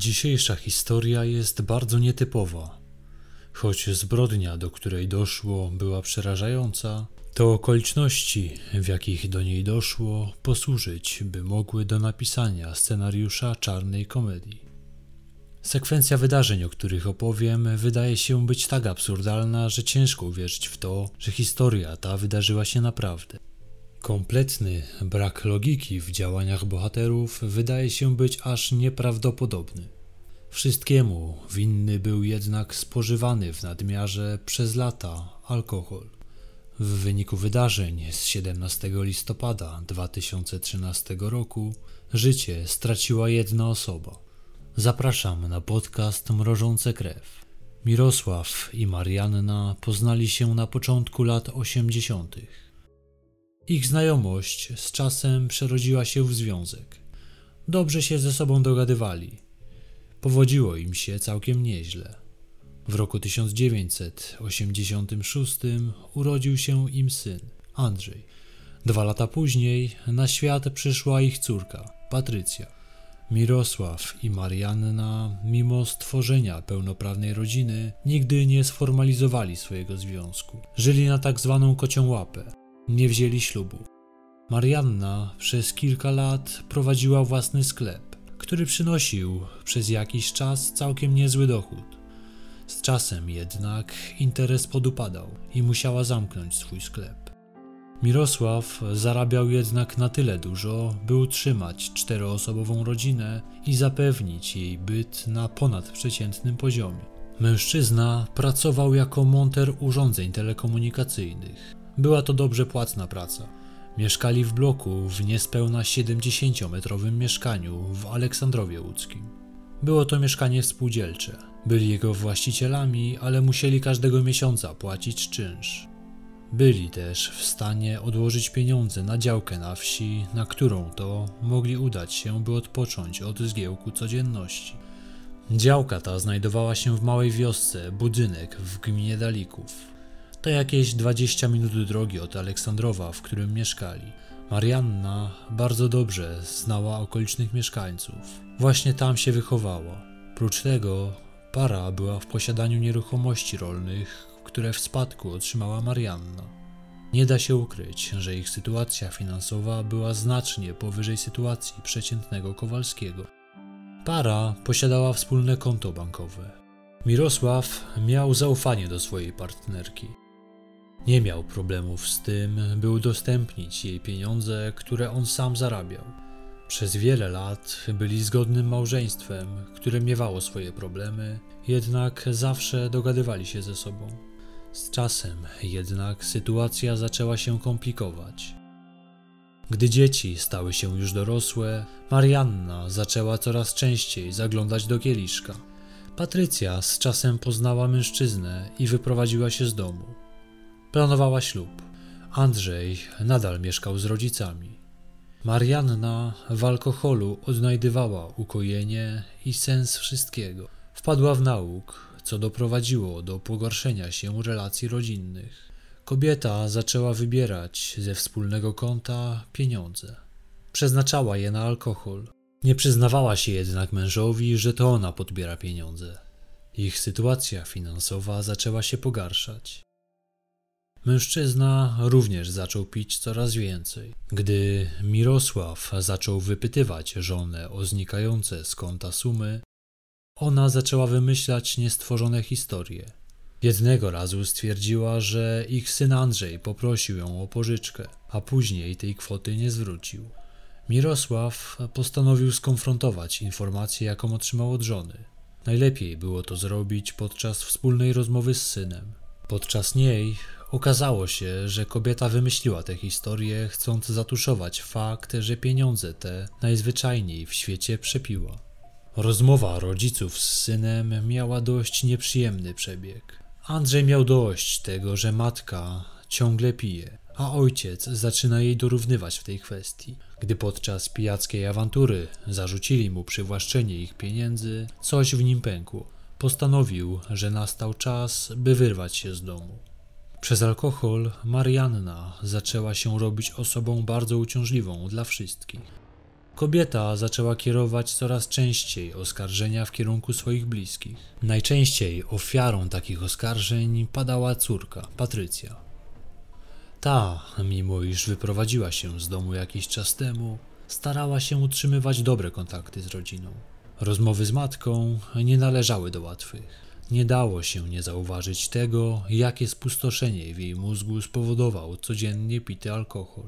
Dzisiejsza historia jest bardzo nietypowa. Choć zbrodnia, do której doszło, była przerażająca, to okoliczności, w jakich do niej doszło, posłużyć by mogły do napisania scenariusza czarnej komedii. Sekwencja wydarzeń, o których opowiem, wydaje się być tak absurdalna, że ciężko uwierzyć w to, że historia ta wydarzyła się naprawdę. Kompletny brak logiki w działaniach bohaterów wydaje się być aż nieprawdopodobny. Wszystkiemu winny był jednak spożywany w nadmiarze przez lata alkohol. W wyniku wydarzeń z 17 listopada 2013 roku życie straciła jedna osoba. Zapraszam na podcast Mrożące krew. Mirosław i Marianna poznali się na początku lat 80. Ich znajomość z czasem przerodziła się w związek. Dobrze się ze sobą dogadywali. Powodziło im się całkiem nieźle. W roku 1986 urodził się im syn, Andrzej. 2 lata później na świat przyszła ich córka, Patrycja. Mirosław i Marianna, mimo stworzenia pełnoprawnej rodziny, nigdy nie sformalizowali swojego związku. Żyli na tak zwaną kocią łapę. Nie wzięli ślubu. Marianna przez kilka lat prowadziła własny sklep, który przynosił przez jakiś czas całkiem niezły dochód. Z czasem jednak interes podupadał i musiała zamknąć swój sklep. Mirosław zarabiał jednak na tyle dużo, by utrzymać 4-osobową rodzinę i zapewnić jej byt na ponadprzeciętnym poziomie. Mężczyzna pracował jako monter urządzeń telekomunikacyjnych. Była to dobrze płatna praca. Mieszkali w bloku w niespełna 70-metrowym mieszkaniu w Aleksandrowie Łódzkim. Było to mieszkanie spółdzielcze. Byli jego właścicielami, ale musieli każdego miesiąca płacić czynsz. Byli też w stanie odłożyć pieniądze na działkę na wsi, na którą to mogli udać się, by odpocząć od zgiełku codzienności. Działka ta znajdowała się w małej wiosce Budzynek w gminie Dalików. To jakieś 20 minut drogi od Aleksandrowa, w którym mieszkali. Marianna bardzo dobrze znała okolicznych mieszkańców. Właśnie tam się wychowała. Prócz tego para była w posiadaniu nieruchomości rolnych, które w spadku otrzymała Marianna. Nie da się ukryć, że ich sytuacja finansowa była znacznie powyżej sytuacji przeciętnego Kowalskiego. Para posiadała wspólne konto bankowe. Mirosław miał zaufanie do swojej partnerki. Nie miał problemów z tym, by udostępnić jej pieniądze, które on sam zarabiał. Przez wiele lat byli zgodnym małżeństwem, które miewało swoje problemy, jednak zawsze dogadywali się ze sobą. Z czasem jednak sytuacja zaczęła się komplikować. Gdy dzieci stały się już dorosłe, Marianna zaczęła coraz częściej zaglądać do kieliszka. Patrycja z czasem poznała mężczyznę i wyprowadziła się z domu. Planowała ślub. Andrzej nadal mieszkał z rodzicami. Marianna w alkoholu odnajdywała ukojenie i sens wszystkiego. Wpadła w nauk, co doprowadziło do pogorszenia się relacji rodzinnych. Kobieta zaczęła wybierać ze wspólnego konta pieniądze. Przeznaczała je na alkohol. Nie przyznawała się jednak mężowi, że to ona podbiera pieniądze. Ich sytuacja finansowa zaczęła się pogarszać. Mężczyzna również zaczął pić coraz więcej. Gdy Mirosław zaczął wypytywać żonę o znikające z konta sumy, ona zaczęła wymyślać niestworzone historie. Jednego razu stwierdziła, że ich syn Andrzej poprosił ją o pożyczkę, a później tej kwoty nie zwrócił. Mirosław postanowił skonfrontować informację, jaką otrzymał od żony. Najlepiej było to zrobić podczas wspólnej rozmowy z synem. Podczas niej okazało się, że kobieta wymyśliła tę historię, chcąc zatuszować fakt, że pieniądze te najzwyczajniej w świecie przepiła. Rozmowa rodziców z synem miała dość nieprzyjemny przebieg. Andrzej miał dość tego, że matka ciągle pije, a ojciec zaczyna jej dorównywać w tej kwestii. Gdy podczas pijackiej awantury zarzucili mu przywłaszczenie ich pieniędzy, coś w nim pękło. Postanowił, że nastał czas, by wyrwać się z domu. Przez alkohol Marianna zaczęła się robić osobą bardzo uciążliwą dla wszystkich. Kobieta zaczęła kierować coraz częściej oskarżenia w kierunku swoich bliskich. Najczęściej ofiarą takich oskarżeń padała córka, Patrycja. Ta, mimo iż wyprowadziła się z domu jakiś czas temu, starała się utrzymywać dobre kontakty z rodziną. Rozmowy z matką nie należały do łatwych. Nie dało się nie zauważyć tego, jakie spustoszenie w jej mózgu spowodował codziennie pity alkohol.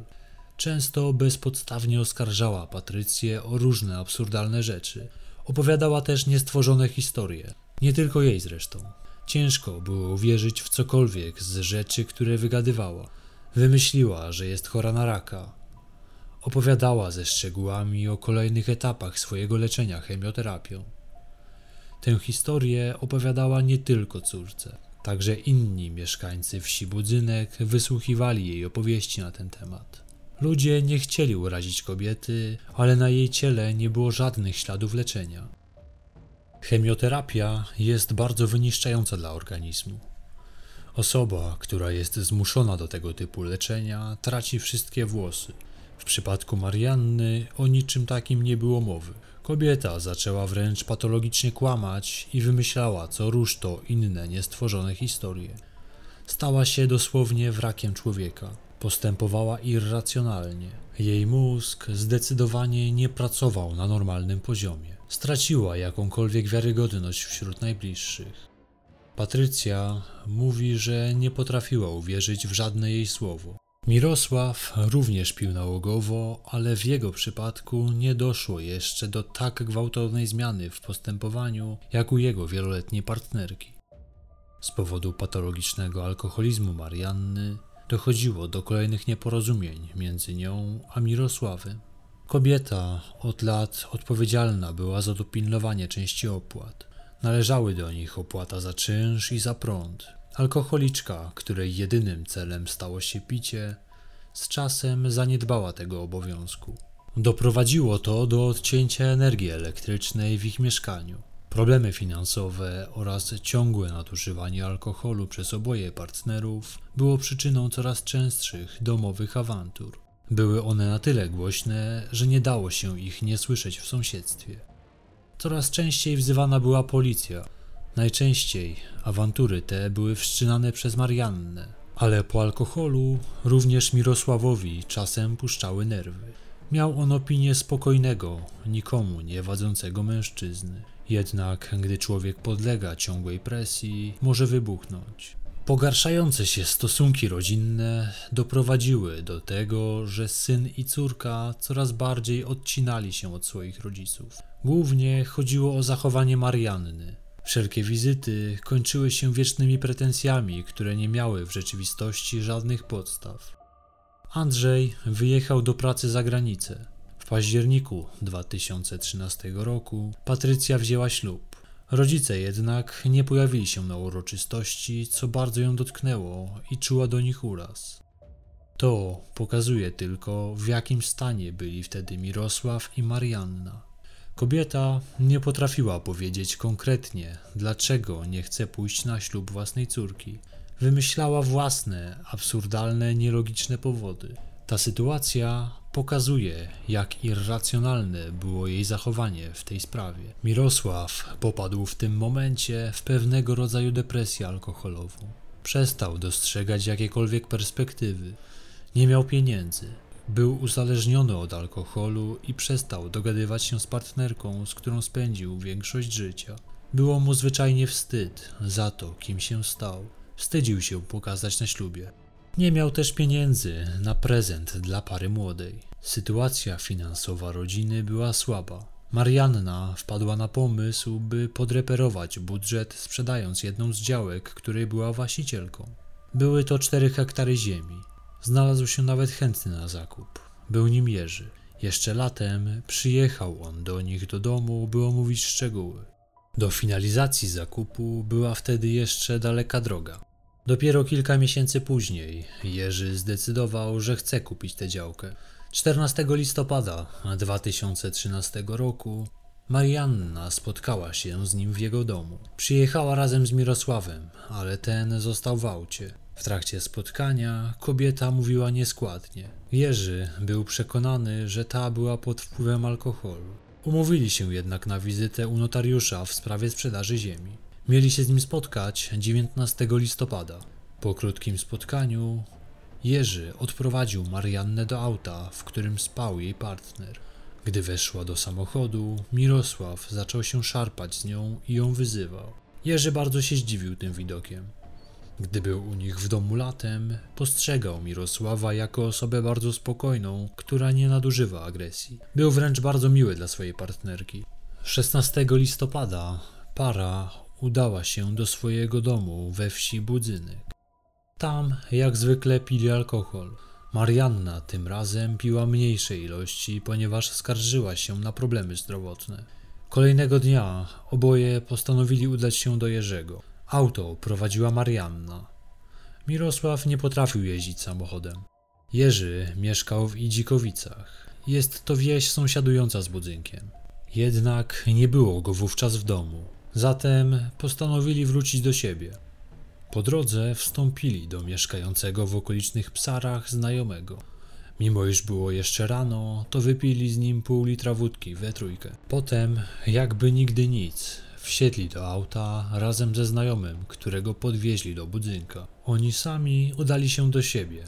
Często bezpodstawnie oskarżała Patrycję o różne absurdalne rzeczy. Opowiadała też niestworzone historie, nie tylko jej zresztą. Ciężko było uwierzyć w cokolwiek z rzeczy, które wygadywała. Wymyśliła, że jest chora na raka. Opowiadała ze szczegółami o kolejnych etapach swojego leczenia chemioterapią. Tę historię opowiadała nie tylko córce. Także inni mieszkańcy wsi Budzynek wysłuchiwali jej opowieści na ten temat. Ludzie nie chcieli urazić kobiety, ale na jej ciele nie było żadnych śladów leczenia. Chemioterapia jest bardzo wyniszczająca dla organizmu. Osoba, która jest zmuszona do tego typu leczenia, traci wszystkie włosy. W przypadku Marianny o niczym takim nie było mowy. Kobieta zaczęła wręcz patologicznie kłamać i wymyślała co rusz to inne niestworzone historie. Stała się dosłownie wrakiem człowieka. Postępowała irracjonalnie. Jej mózg zdecydowanie nie pracował na normalnym poziomie. Straciła jakąkolwiek wiarygodność wśród najbliższych. Patrycja mówi, że nie potrafiła uwierzyć w żadne jej słowo. Mirosław również pił nałogowo, ale w jego przypadku nie doszło jeszcze do tak gwałtownej zmiany w postępowaniu, jak u jego wieloletniej partnerki. Z powodu patologicznego alkoholizmu Marianny dochodziło do kolejnych nieporozumień między nią a Mirosławem. Kobieta od lat odpowiedzialna była za dopilnowanie części opłat. Należały do nich opłata za czynsz i za prąd. Alkoholiczka, której jedynym celem stało się picie, z czasem zaniedbała tego obowiązku. Doprowadziło to do odcięcia energii elektrycznej w ich mieszkaniu. Problemy finansowe oraz ciągłe nadużywanie alkoholu przez oboje partnerów było przyczyną coraz częstszych domowych awantur. Były one na tyle głośne, że nie dało się ich nie słyszeć w sąsiedztwie. Coraz częściej wzywana była policja. Najczęściej awantury te były wszczynane przez Mariannę, ale po alkoholu również Mirosławowi czasem puszczały nerwy. Miał on opinię spokojnego, nikomu nie wadzącego mężczyzny. Jednak gdy człowiek podlega ciągłej presji, może wybuchnąć. Pogarszające się stosunki rodzinne doprowadziły do tego, że syn i córka coraz bardziej odcinali się od swoich rodziców. Głównie chodziło o zachowanie Marianny. Wszelkie wizyty kończyły się wiecznymi pretensjami, które nie miały w rzeczywistości żadnych podstaw. Andrzej wyjechał do pracy za granicę. W październiku 2013 roku Patrycja wzięła ślub. Rodzice jednak nie pojawili się na uroczystości, co bardzo ją dotknęło i czuła do nich uraz. To pokazuje tylko, w jakim stanie byli wtedy Mirosław i Marianna. Kobieta nie potrafiła powiedzieć konkretnie, dlaczego nie chce pójść na ślub własnej córki. Wymyślała własne, absurdalne, nielogiczne powody. Ta sytuacja pokazuje, jak irracjonalne było jej zachowanie w tej sprawie. Mirosław popadł w tym momencie w pewnego rodzaju depresję alkoholową. Przestał dostrzegać jakiekolwiek perspektywy. Nie miał pieniędzy. Był uzależniony od alkoholu i przestał dogadywać się z partnerką, z którą spędził większość życia. Było mu zwyczajnie wstyd za to, kim się stał. Wstydził się pokazać na ślubie. Nie miał też pieniędzy na prezent dla pary młodej. Sytuacja finansowa rodziny była słaba. Marianna wpadła na pomysł, by podreperować budżet, sprzedając jedną z działek, której była właścicielką. Były to 4 hektary ziemi. Znalazł się nawet chętny na zakup. Był nim Jerzy. Jeszcze latem przyjechał on do nich do domu, by omówić szczegóły. Do finalizacji zakupu była wtedy jeszcze daleka droga. Dopiero kilka miesięcy później Jerzy zdecydował, że chce kupić tę działkę. 14 listopada 2013 roku Marianna spotkała się z nim w jego domu. Przyjechała razem z Mirosławem, ale ten został w aucie. W trakcie spotkania kobieta mówiła nieskładnie. Jerzy był przekonany, że ta była pod wpływem alkoholu. Umówili się jednak na wizytę u notariusza w sprawie sprzedaży ziemi. Mieli się z nim spotkać 19 listopada. Po krótkim spotkaniu Jerzy odprowadził Mariannę do auta, w którym spał jej partner. Gdy weszła do samochodu, Mirosław zaczął się szarpać z nią i ją wyzywał. Jerzy bardzo się zdziwił tym widokiem. Gdy był u nich w domu latem, postrzegał Mirosława jako osobę bardzo spokojną, która nie nadużywa agresji. Był wręcz bardzo miły dla swojej partnerki. 16 listopada para udała się do swojego domu we wsi Budzynek. Tam jak zwykle pili alkohol. Marianna tym razem piła mniejszej ilości, ponieważ skarżyła się na problemy zdrowotne. Kolejnego dnia oboje postanowili udać się do Jerzego. Auto prowadziła Marianna. Mirosław nie potrafił jeździć samochodem. Jerzy mieszkał w Idzikowicach. Jest to wieś sąsiadująca z Budzynkiem. Jednak nie było go wówczas w domu. Zatem postanowili wrócić do siebie. Po drodze wstąpili do mieszkającego w okolicznych Psarach znajomego. Mimo iż było jeszcze rano, to wypili z nim pół litra wódki we trójkę. Potem, jakby nigdy nic, wsiedli do auta razem ze znajomym, którego podwieźli do Budynka. Oni sami udali się do siebie.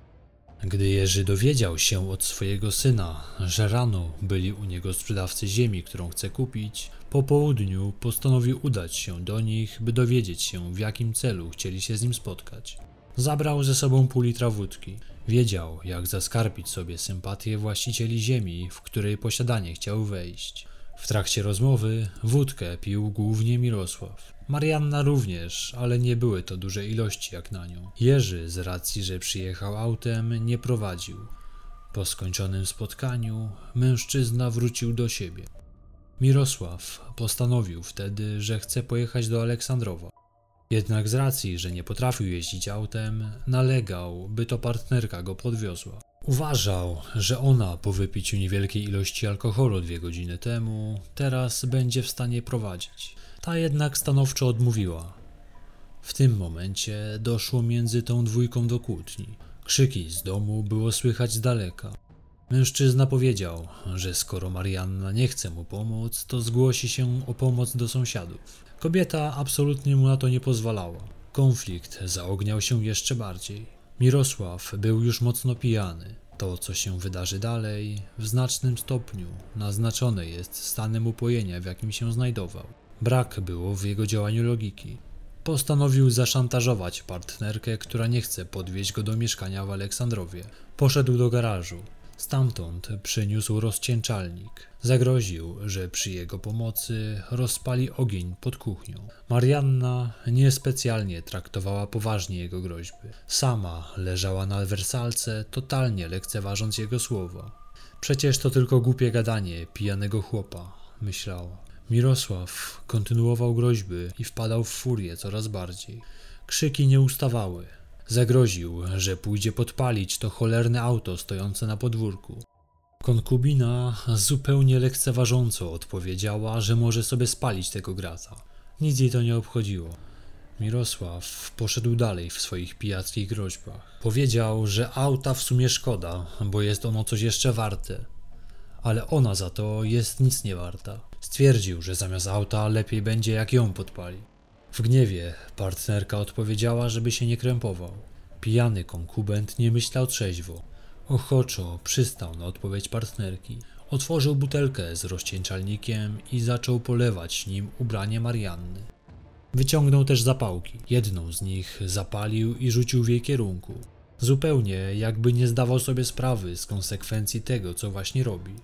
Gdy Jerzy dowiedział się od swojego syna, że rano byli u niego sprzedawcy ziemi, którą chce kupić, po południu postanowił udać się do nich, by dowiedzieć się, w jakim celu chcieli się z nim spotkać. Zabrał ze sobą pół litra wódki. Wiedział, jak zaskarbić sobie sympatię właścicieli ziemi, w której posiadanie chciał wejść. W trakcie rozmowy wódkę pił głównie Mirosław. Marianna również, ale nie były to duże ilości jak na nią. Jerzy, z racji, że przyjechał autem, nie prowadził. Po skończonym spotkaniu mężczyzna wrócił do siebie. Mirosław postanowił wtedy, że chce pojechać do Aleksandrowa. Jednak z racji, że nie potrafił jeździć autem, nalegał, by to partnerka go podwiozła. Uważał, że ona po wypiciu niewielkiej ilości alkoholu 2 godziny temu, teraz będzie w stanie prowadzić. Ta jednak stanowczo odmówiła. W tym momencie doszło między tą dwójką do kłótni. Krzyki z domu było słychać z daleka. Mężczyzna powiedział, że skoro Marianna nie chce mu pomóc, to zgłosi się o pomoc do sąsiadów. Kobieta absolutnie mu na to nie pozwalała. Konflikt zaogniał się jeszcze bardziej. Mirosław był już mocno pijany. To, co się wydarzy dalej, w znacznym stopniu naznaczone jest stanem upojenia, w jakim się znajdował. Brak było w jego działaniu logiki. Postanowił zaszantażować partnerkę, która nie chce podwieźć go do mieszkania w Aleksandrowie. Poszedł do garażu. Stamtąd przyniósł rozcieńczalnik. Zagroził, że przy jego pomocy rozpali ogień pod kuchnią. Marianna niespecjalnie traktowała poważnie jego groźby. Sama leżała na wersalce, totalnie lekceważąc jego słowa. Przecież to tylko głupie gadanie pijanego chłopa, myślała. Mirosław kontynuował groźby i wpadał w furię coraz bardziej. Krzyki nie ustawały. Zagroził, że pójdzie podpalić to cholerne auto stojące na podwórku. Konkubina zupełnie lekceważąco odpowiedziała, że może sobie spalić tego grata. Nic jej to nie obchodziło. Mirosław poszedł dalej w swoich pijackich groźbach. Powiedział, że auta w sumie szkoda, bo jest ono coś jeszcze warte. Ale ona za to jest nic nie warta. Stwierdził, że zamiast auta lepiej będzie, jak ją podpali. W gniewie partnerka odpowiedziała, żeby się nie krępował. Pijany konkubent nie myślał trzeźwo. Ochoczo przystał na odpowiedź partnerki. Otworzył butelkę z rozcieńczalnikiem i zaczął polewać nim ubranie Marianny. Wyciągnął też zapałki. Jedną z nich zapalił i rzucił w jej kierunku. Zupełnie jakby nie zdawał sobie sprawy z konsekwencji tego, co właśnie robi.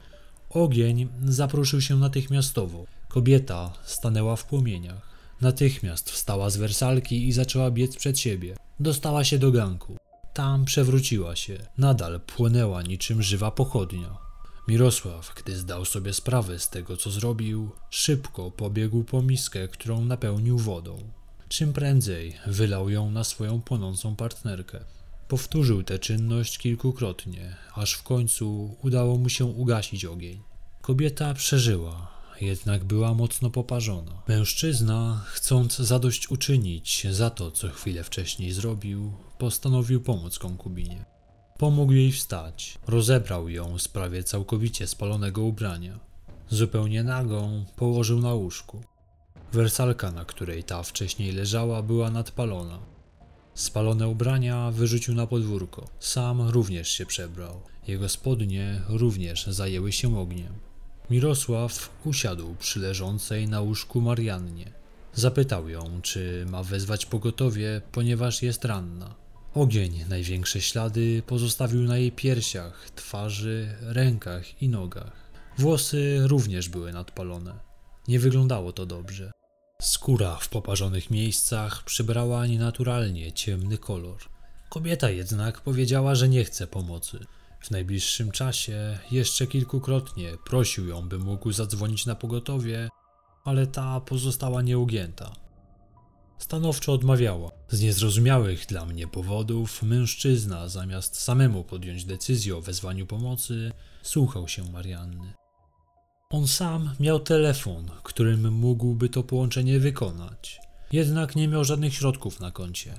Ogień zapruszył się natychmiastowo. Kobieta stanęła w płomieniach. Natychmiast wstała z wersalki i zaczęła biec przed siebie. Dostała się do ganku. Tam przewróciła się. Nadal płonęła niczym żywa pochodnia. Mirosław, gdy zdał sobie sprawę z tego, co zrobił, szybko pobiegł po miskę, którą napełnił wodą. Czym prędzej wylał ją na swoją płonącą partnerkę. Powtórzył tę czynność kilkukrotnie, aż w końcu udało mu się ugasić ogień. Kobieta przeżyła. Jednak była mocno poparzona. Mężczyzna, chcąc zadośćuczynić za to, co chwilę wcześniej zrobił, postanowił pomóc konkubinie. Pomógł jej wstać, rozebrał ją z prawie całkowicie spalonego ubrania. Zupełnie nagą położył na łóżku. Wersalka, na której ta wcześniej leżała, była nadpalona. Spalone ubrania wyrzucił na podwórko. Sam również się przebrał. Jego spodnie również zajęły się ogniem. Mirosław usiadł przy leżącej na łóżku Mariannie. Zapytał ją, czy ma wezwać pogotowie, ponieważ jest ranna. Ogień największe ślady pozostawił na jej piersiach, twarzy, rękach i nogach. Włosy również były nadpalone. Nie wyglądało to dobrze. Skóra w poparzonych miejscach przybrała nienaturalnie ciemny kolor. Kobieta jednak powiedziała, że nie chce pomocy. W najbliższym czasie jeszcze kilkukrotnie prosił ją, by mógł zadzwonić na pogotowie, ale ta pozostała nieugięta. Stanowczo odmawiała. Z niezrozumiałych dla mnie powodów mężczyzna, zamiast samemu podjąć decyzję o wezwaniu pomocy, słuchał się Marianny. On sam miał telefon, którym mógłby to połączenie wykonać. Jednak nie miał żadnych środków na koncie.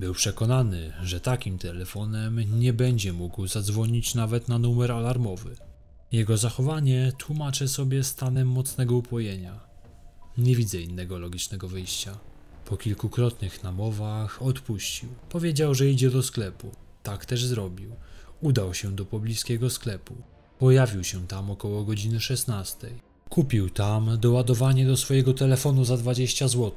Był przekonany, że takim telefonem nie będzie mógł zadzwonić nawet na numer alarmowy. Jego zachowanie tłumaczę sobie stanem mocnego upojenia. Nie widzę innego logicznego wyjścia. Po kilkukrotnych namowach odpuścił. Powiedział, że idzie do sklepu. Tak też zrobił. Udał się do pobliskiego sklepu. Pojawił się tam około godziny 16. Kupił tam doładowanie do swojego telefonu za 20 zł,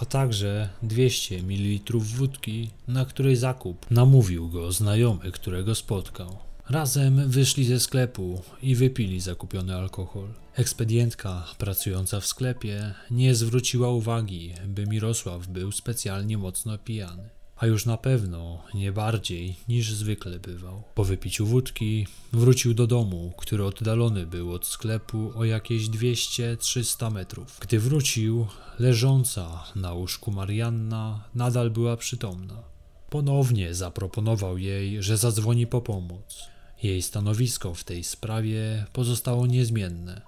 a także 200 ml wódki, na której zakup namówił go znajomy, którego spotkał. Razem wyszli ze sklepu i wypili zakupiony alkohol. Ekspedientka pracująca w sklepie nie zwróciła uwagi, by Mirosław był specjalnie mocno pijany. A już na pewno nie bardziej niż zwykle bywał. Po wypiciu wódki wrócił do domu, który oddalony był od sklepu o jakieś 200-300 metrów. Gdy wrócił, leżąca na łóżku Marianna nadal była przytomna. Ponownie zaproponował jej, że zadzwoni po pomoc. Jej stanowisko w tej sprawie pozostało niezmienne.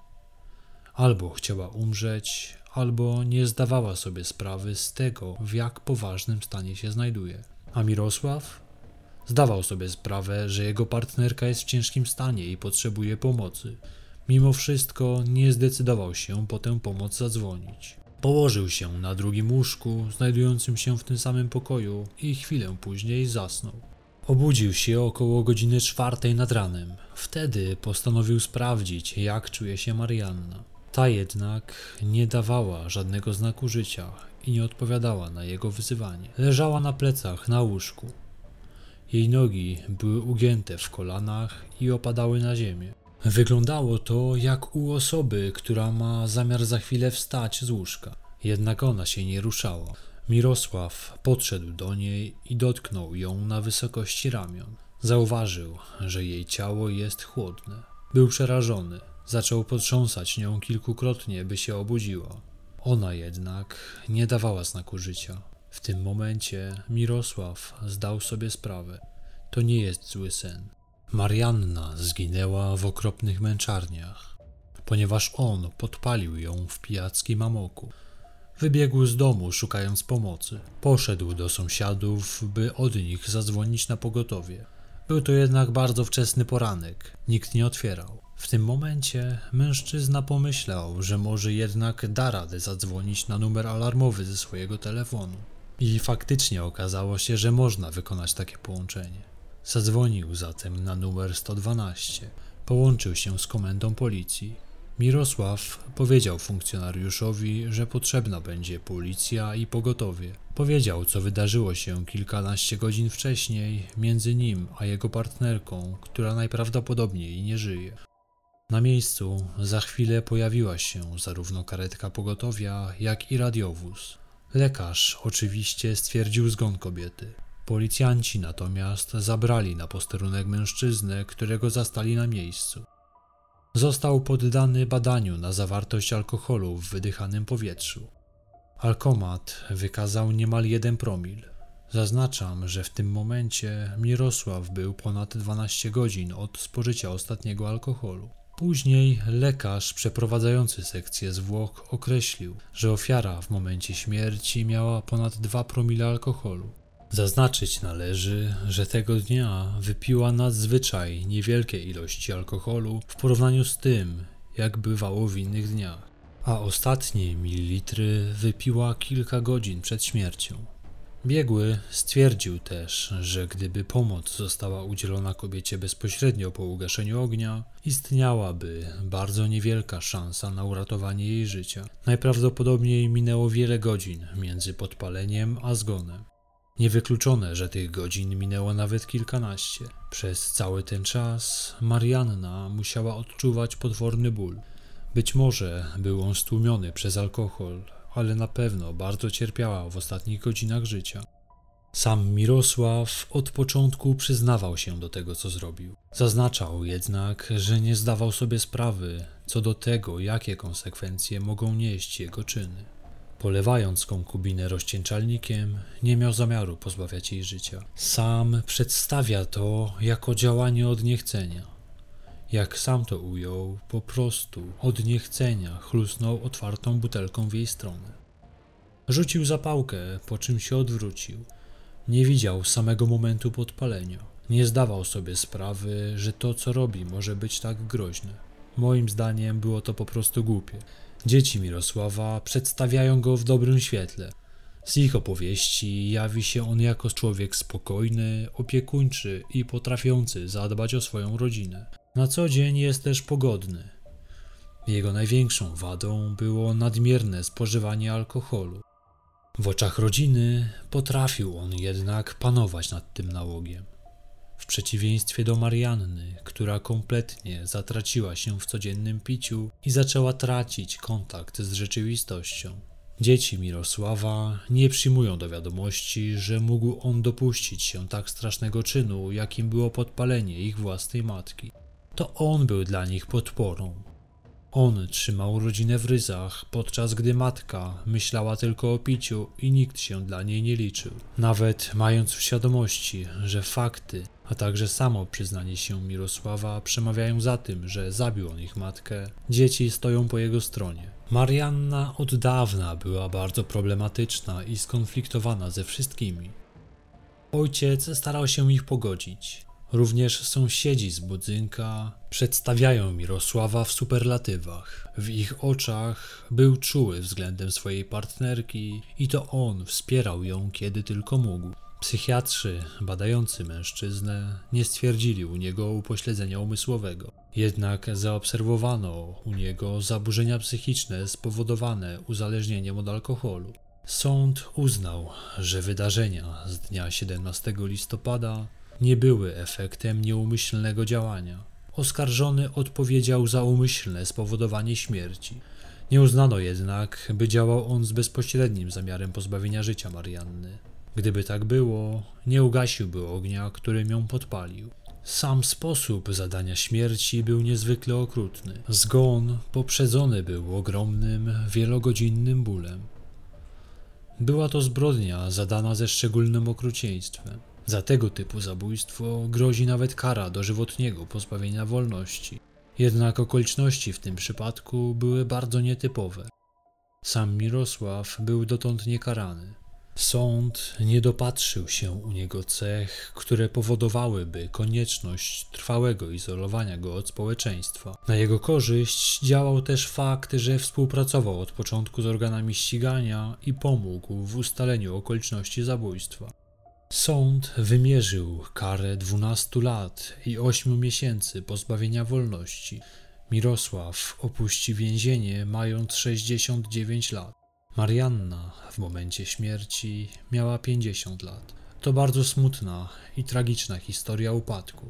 Albo chciała umrzeć, albo nie zdawała sobie sprawy z tego, w jak poważnym stanie się znajduje. A Mirosław? Zdawał sobie sprawę, że jego partnerka jest w ciężkim stanie i potrzebuje pomocy. Mimo wszystko nie zdecydował się po tę pomoc zadzwonić. Położył się na drugim łóżku, znajdującym się w tym samym pokoju, i chwilę później zasnął. Obudził się około godziny 4 nad ranem. Wtedy postanowił sprawdzić, jak czuje się Marianna. Ta jednak nie dawała żadnego znaku życia i nie odpowiadała na jego wyzywanie. Leżała na plecach na łóżku. Jej nogi były ugięte w kolanach i opadały na ziemię. Wyglądało to jak u osoby, która ma zamiar za chwilę wstać z łóżka. Jednak ona się nie ruszała. Mirosław podszedł do niej i dotknął ją na wysokości ramion. Zauważył, że jej ciało jest chłodne. Był przerażony. Zaczął potrząsać nią kilkukrotnie, by się obudziła. Ona jednak nie dawała znaku życia. W tym momencie Mirosław zdał sobie sprawę. To nie jest zły sen. Marianna zginęła w okropnych męczarniach, ponieważ on podpalił ją w pijackim amoku. Wybiegł z domu, szukając pomocy. Poszedł do sąsiadów, by od nich zadzwonić na pogotowie. Był to jednak bardzo wczesny poranek. Nikt nie otwierał. W tym momencie mężczyzna pomyślał, że może jednak da radę zadzwonić na numer alarmowy ze swojego telefonu. I faktycznie okazało się, że można wykonać takie połączenie. Zadzwonił zatem na numer 112. Połączył się z komendą policji. Mirosław powiedział funkcjonariuszowi, że potrzebna będzie policja i pogotowie. Powiedział, co wydarzyło się kilkanaście godzin wcześniej między nim a jego partnerką, która najprawdopodobniej nie żyje. Na miejscu za chwilę pojawiła się zarówno karetka pogotowia, jak i radiowóz. Lekarz oczywiście stwierdził zgon kobiety. Policjanci natomiast zabrali na posterunek mężczyznę, którego zastali na miejscu. Został poddany badaniu na zawartość alkoholu w wydychanym powietrzu. Alkomat wykazał niemal 1 promil. Zaznaczam, że w tym momencie Mirosław był ponad 12 godzin od spożycia ostatniego alkoholu. Później lekarz przeprowadzający sekcję zwłok określił, że ofiara w momencie śmierci miała ponad 2 promile alkoholu. Zaznaczyć należy, że tego dnia wypiła nadzwyczaj niewielkie ilości alkoholu w porównaniu z tym, jak bywało w innych dniach, a ostatnie mililitry wypiła kilka godzin przed śmiercią. Biegły stwierdził też, że gdyby pomoc została udzielona kobiecie bezpośrednio po ugaszeniu ognia, istniałaby bardzo niewielka szansa na uratowanie jej życia. Najprawdopodobniej minęło wiele godzin między podpaleniem a zgonem. Niewykluczone, że tych godzin minęło nawet kilkanaście. Przez cały ten czas Marianna musiała odczuwać potworny ból. Być może był on stłumiony przez alkohol, ale na pewno bardzo cierpiała w ostatnich godzinach życia. Sam Mirosław od początku przyznawał się do tego, co zrobił. Zaznaczał jednak, że nie zdawał sobie sprawy co do tego, jakie konsekwencje mogą nieść jego czyny. Polewając konkubinę rozcieńczalnikiem, nie miał zamiaru pozbawiać jej życia. Sam przedstawia to jako działanie od niechcenia. Jak sam to ujął, po prostu od niechcenia chlusnął otwartą butelką w jej stronę. Rzucił zapałkę, po czym się odwrócił. Nie widział samego momentu podpalenia. Nie zdawał sobie sprawy, że to, co robi, może być tak groźne. Moim zdaniem było to po prostu głupie. Dzieci Mirosława przedstawiają go w dobrym świetle. Z ich opowieści jawi się on jako człowiek spokojny, opiekuńczy i potrafiący zadbać o swoją rodzinę. Na co dzień jest też pogodny. Jego największą wadą było nadmierne spożywanie alkoholu. W oczach rodziny potrafił on jednak panować nad tym nałogiem. W przeciwieństwie do Marianny, która kompletnie zatraciła się w codziennym piciu i zaczęła tracić kontakt z rzeczywistością. Dzieci Mirosława nie przyjmują do wiadomości, że mógł on dopuścić się tak strasznego czynu, jakim było podpalenie ich własnej matki. To on był dla nich podporą. On trzymał rodzinę w ryzach, podczas gdy matka myślała tylko o piciu i nikt się dla niej nie liczył. Nawet mając w świadomości, że fakty, a także samo przyznanie się Mirosława przemawiają za tym, że zabił on ich matkę, dzieci stoją po jego stronie. Marianna od dawna była bardzo problematyczna i skonfliktowana ze wszystkimi. Ojciec starał się ich pogodzić. Również sąsiedzi z budynka przedstawiają Mirosława w superlatywach. W ich oczach był czuły względem swojej partnerki i to on wspierał ją, kiedy tylko mógł. Psychiatrzy badający mężczyznę nie stwierdzili u niego upośledzenia umysłowego. Jednak zaobserwowano u niego zaburzenia psychiczne spowodowane uzależnieniem od alkoholu. Sąd uznał, że wydarzenia z dnia 17 listopada nie były efektem nieumyślnego działania. Oskarżony odpowiedział za umyślne spowodowanie śmierci. Nie uznano jednak, by działał on z bezpośrednim zamiarem pozbawienia życia Marianny. Gdyby tak było, nie ugasiłby ognia, którym ją podpalił. Sam sposób zadania śmierci był niezwykle okrutny. Zgon poprzedzony był ogromnym, wielogodzinnym bólem. Była to zbrodnia zadana ze szczególnym okrucieństwem. Za tego typu zabójstwo grozi nawet kara dożywotniego pozbawienia wolności. Jednak okoliczności w tym przypadku były bardzo nietypowe. Sam Mirosław był dotąd niekarany. Sąd nie dopatrzył się u niego cech, które powodowałyby konieczność trwałego izolowania go od społeczeństwa. Na jego korzyść działał też fakt, że współpracował od początku z organami ścigania i pomógł w ustaleniu okoliczności zabójstwa. Sąd wymierzył karę 12 lat i 8 miesięcy pozbawienia wolności. Mirosław opuści więzienie mając 69 lat. Marianna w momencie śmierci miała 50 lat. To bardzo smutna i tragiczna historia upadku.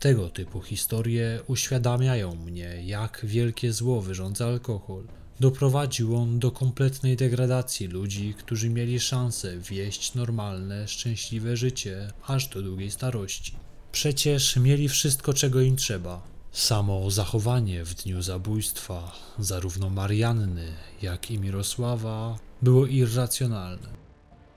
Tego typu historie uświadamiają mnie, jak wielkie zło wyrządza alkohol. Doprowadził on do kompletnej degradacji ludzi, którzy mieli szansę wieść normalne, szczęśliwe życie aż do długiej starości. Przecież mieli wszystko, czego im trzeba. Samo zachowanie w dniu zabójstwa, zarówno Marianny, jak i Mirosława, było irracjonalne.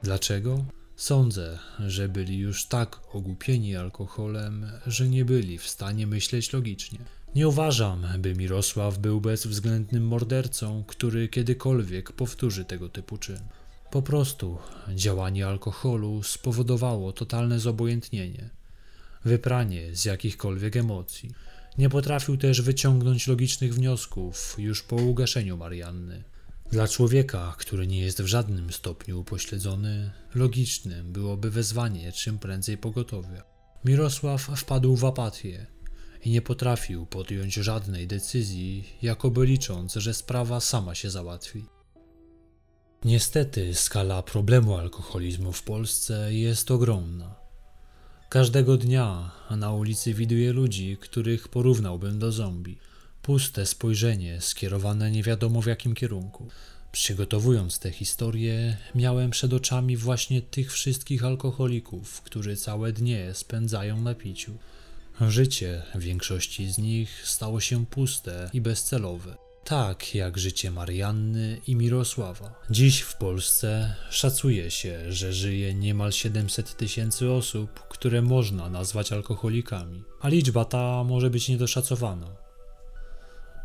Dlaczego? Sądzę, że byli już tak ogłupieni alkoholem, że nie byli w stanie myśleć logicznie. Nie uważam, by Mirosław był bezwzględnym mordercą, który kiedykolwiek powtórzy tego typu czyn. Po prostu działanie alkoholu spowodowało totalne zobojętnienie, wypranie z jakichkolwiek emocji. Nie potrafił też wyciągnąć logicznych wniosków już po ugaszeniu Marianny. Dla człowieka, który nie jest w żadnym stopniu upośledzony, logicznym byłoby wezwanie czym prędzej pogotowie. Mirosław wpadł w apatię i nie potrafił podjąć żadnej decyzji, jakoby licząc, że sprawa sama się załatwi. Niestety skala problemu alkoholizmu w Polsce jest ogromna. Każdego dnia na ulicy widuję ludzi, których porównałbym do zombie. Puste spojrzenie skierowane nie wiadomo w jakim kierunku. Przygotowując tę historię, miałem przed oczami właśnie tych wszystkich alkoholików, którzy całe dnie spędzają na piciu. Życie większości z nich stało się puste i bezcelowe. Tak jak życie Marianny i Mirosława. Dziś w Polsce szacuje się, że żyje niemal 700 000 osób, które można nazwać alkoholikami, a liczba ta może być niedoszacowana.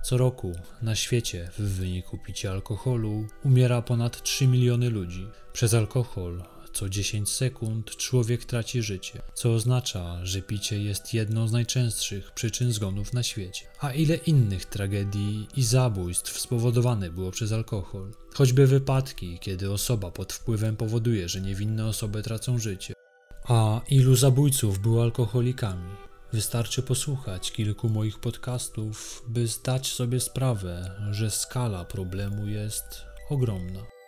Co roku na świecie w wyniku picia alkoholu umiera ponad 3 miliony ludzi. Przez alkohol co 10 sekund człowiek traci życie, co oznacza, że picie jest jedną z najczęstszych przyczyn zgonów na świecie. A ile innych tragedii i zabójstw spowodowane było przez alkohol. Choćby wypadki, kiedy osoba pod wpływem powoduje, że niewinne osoby tracą życie. A ilu zabójców było alkoholikami? Wystarczy posłuchać kilku moich podcastów, by zdać sobie sprawę, że skala problemu jest ogromna.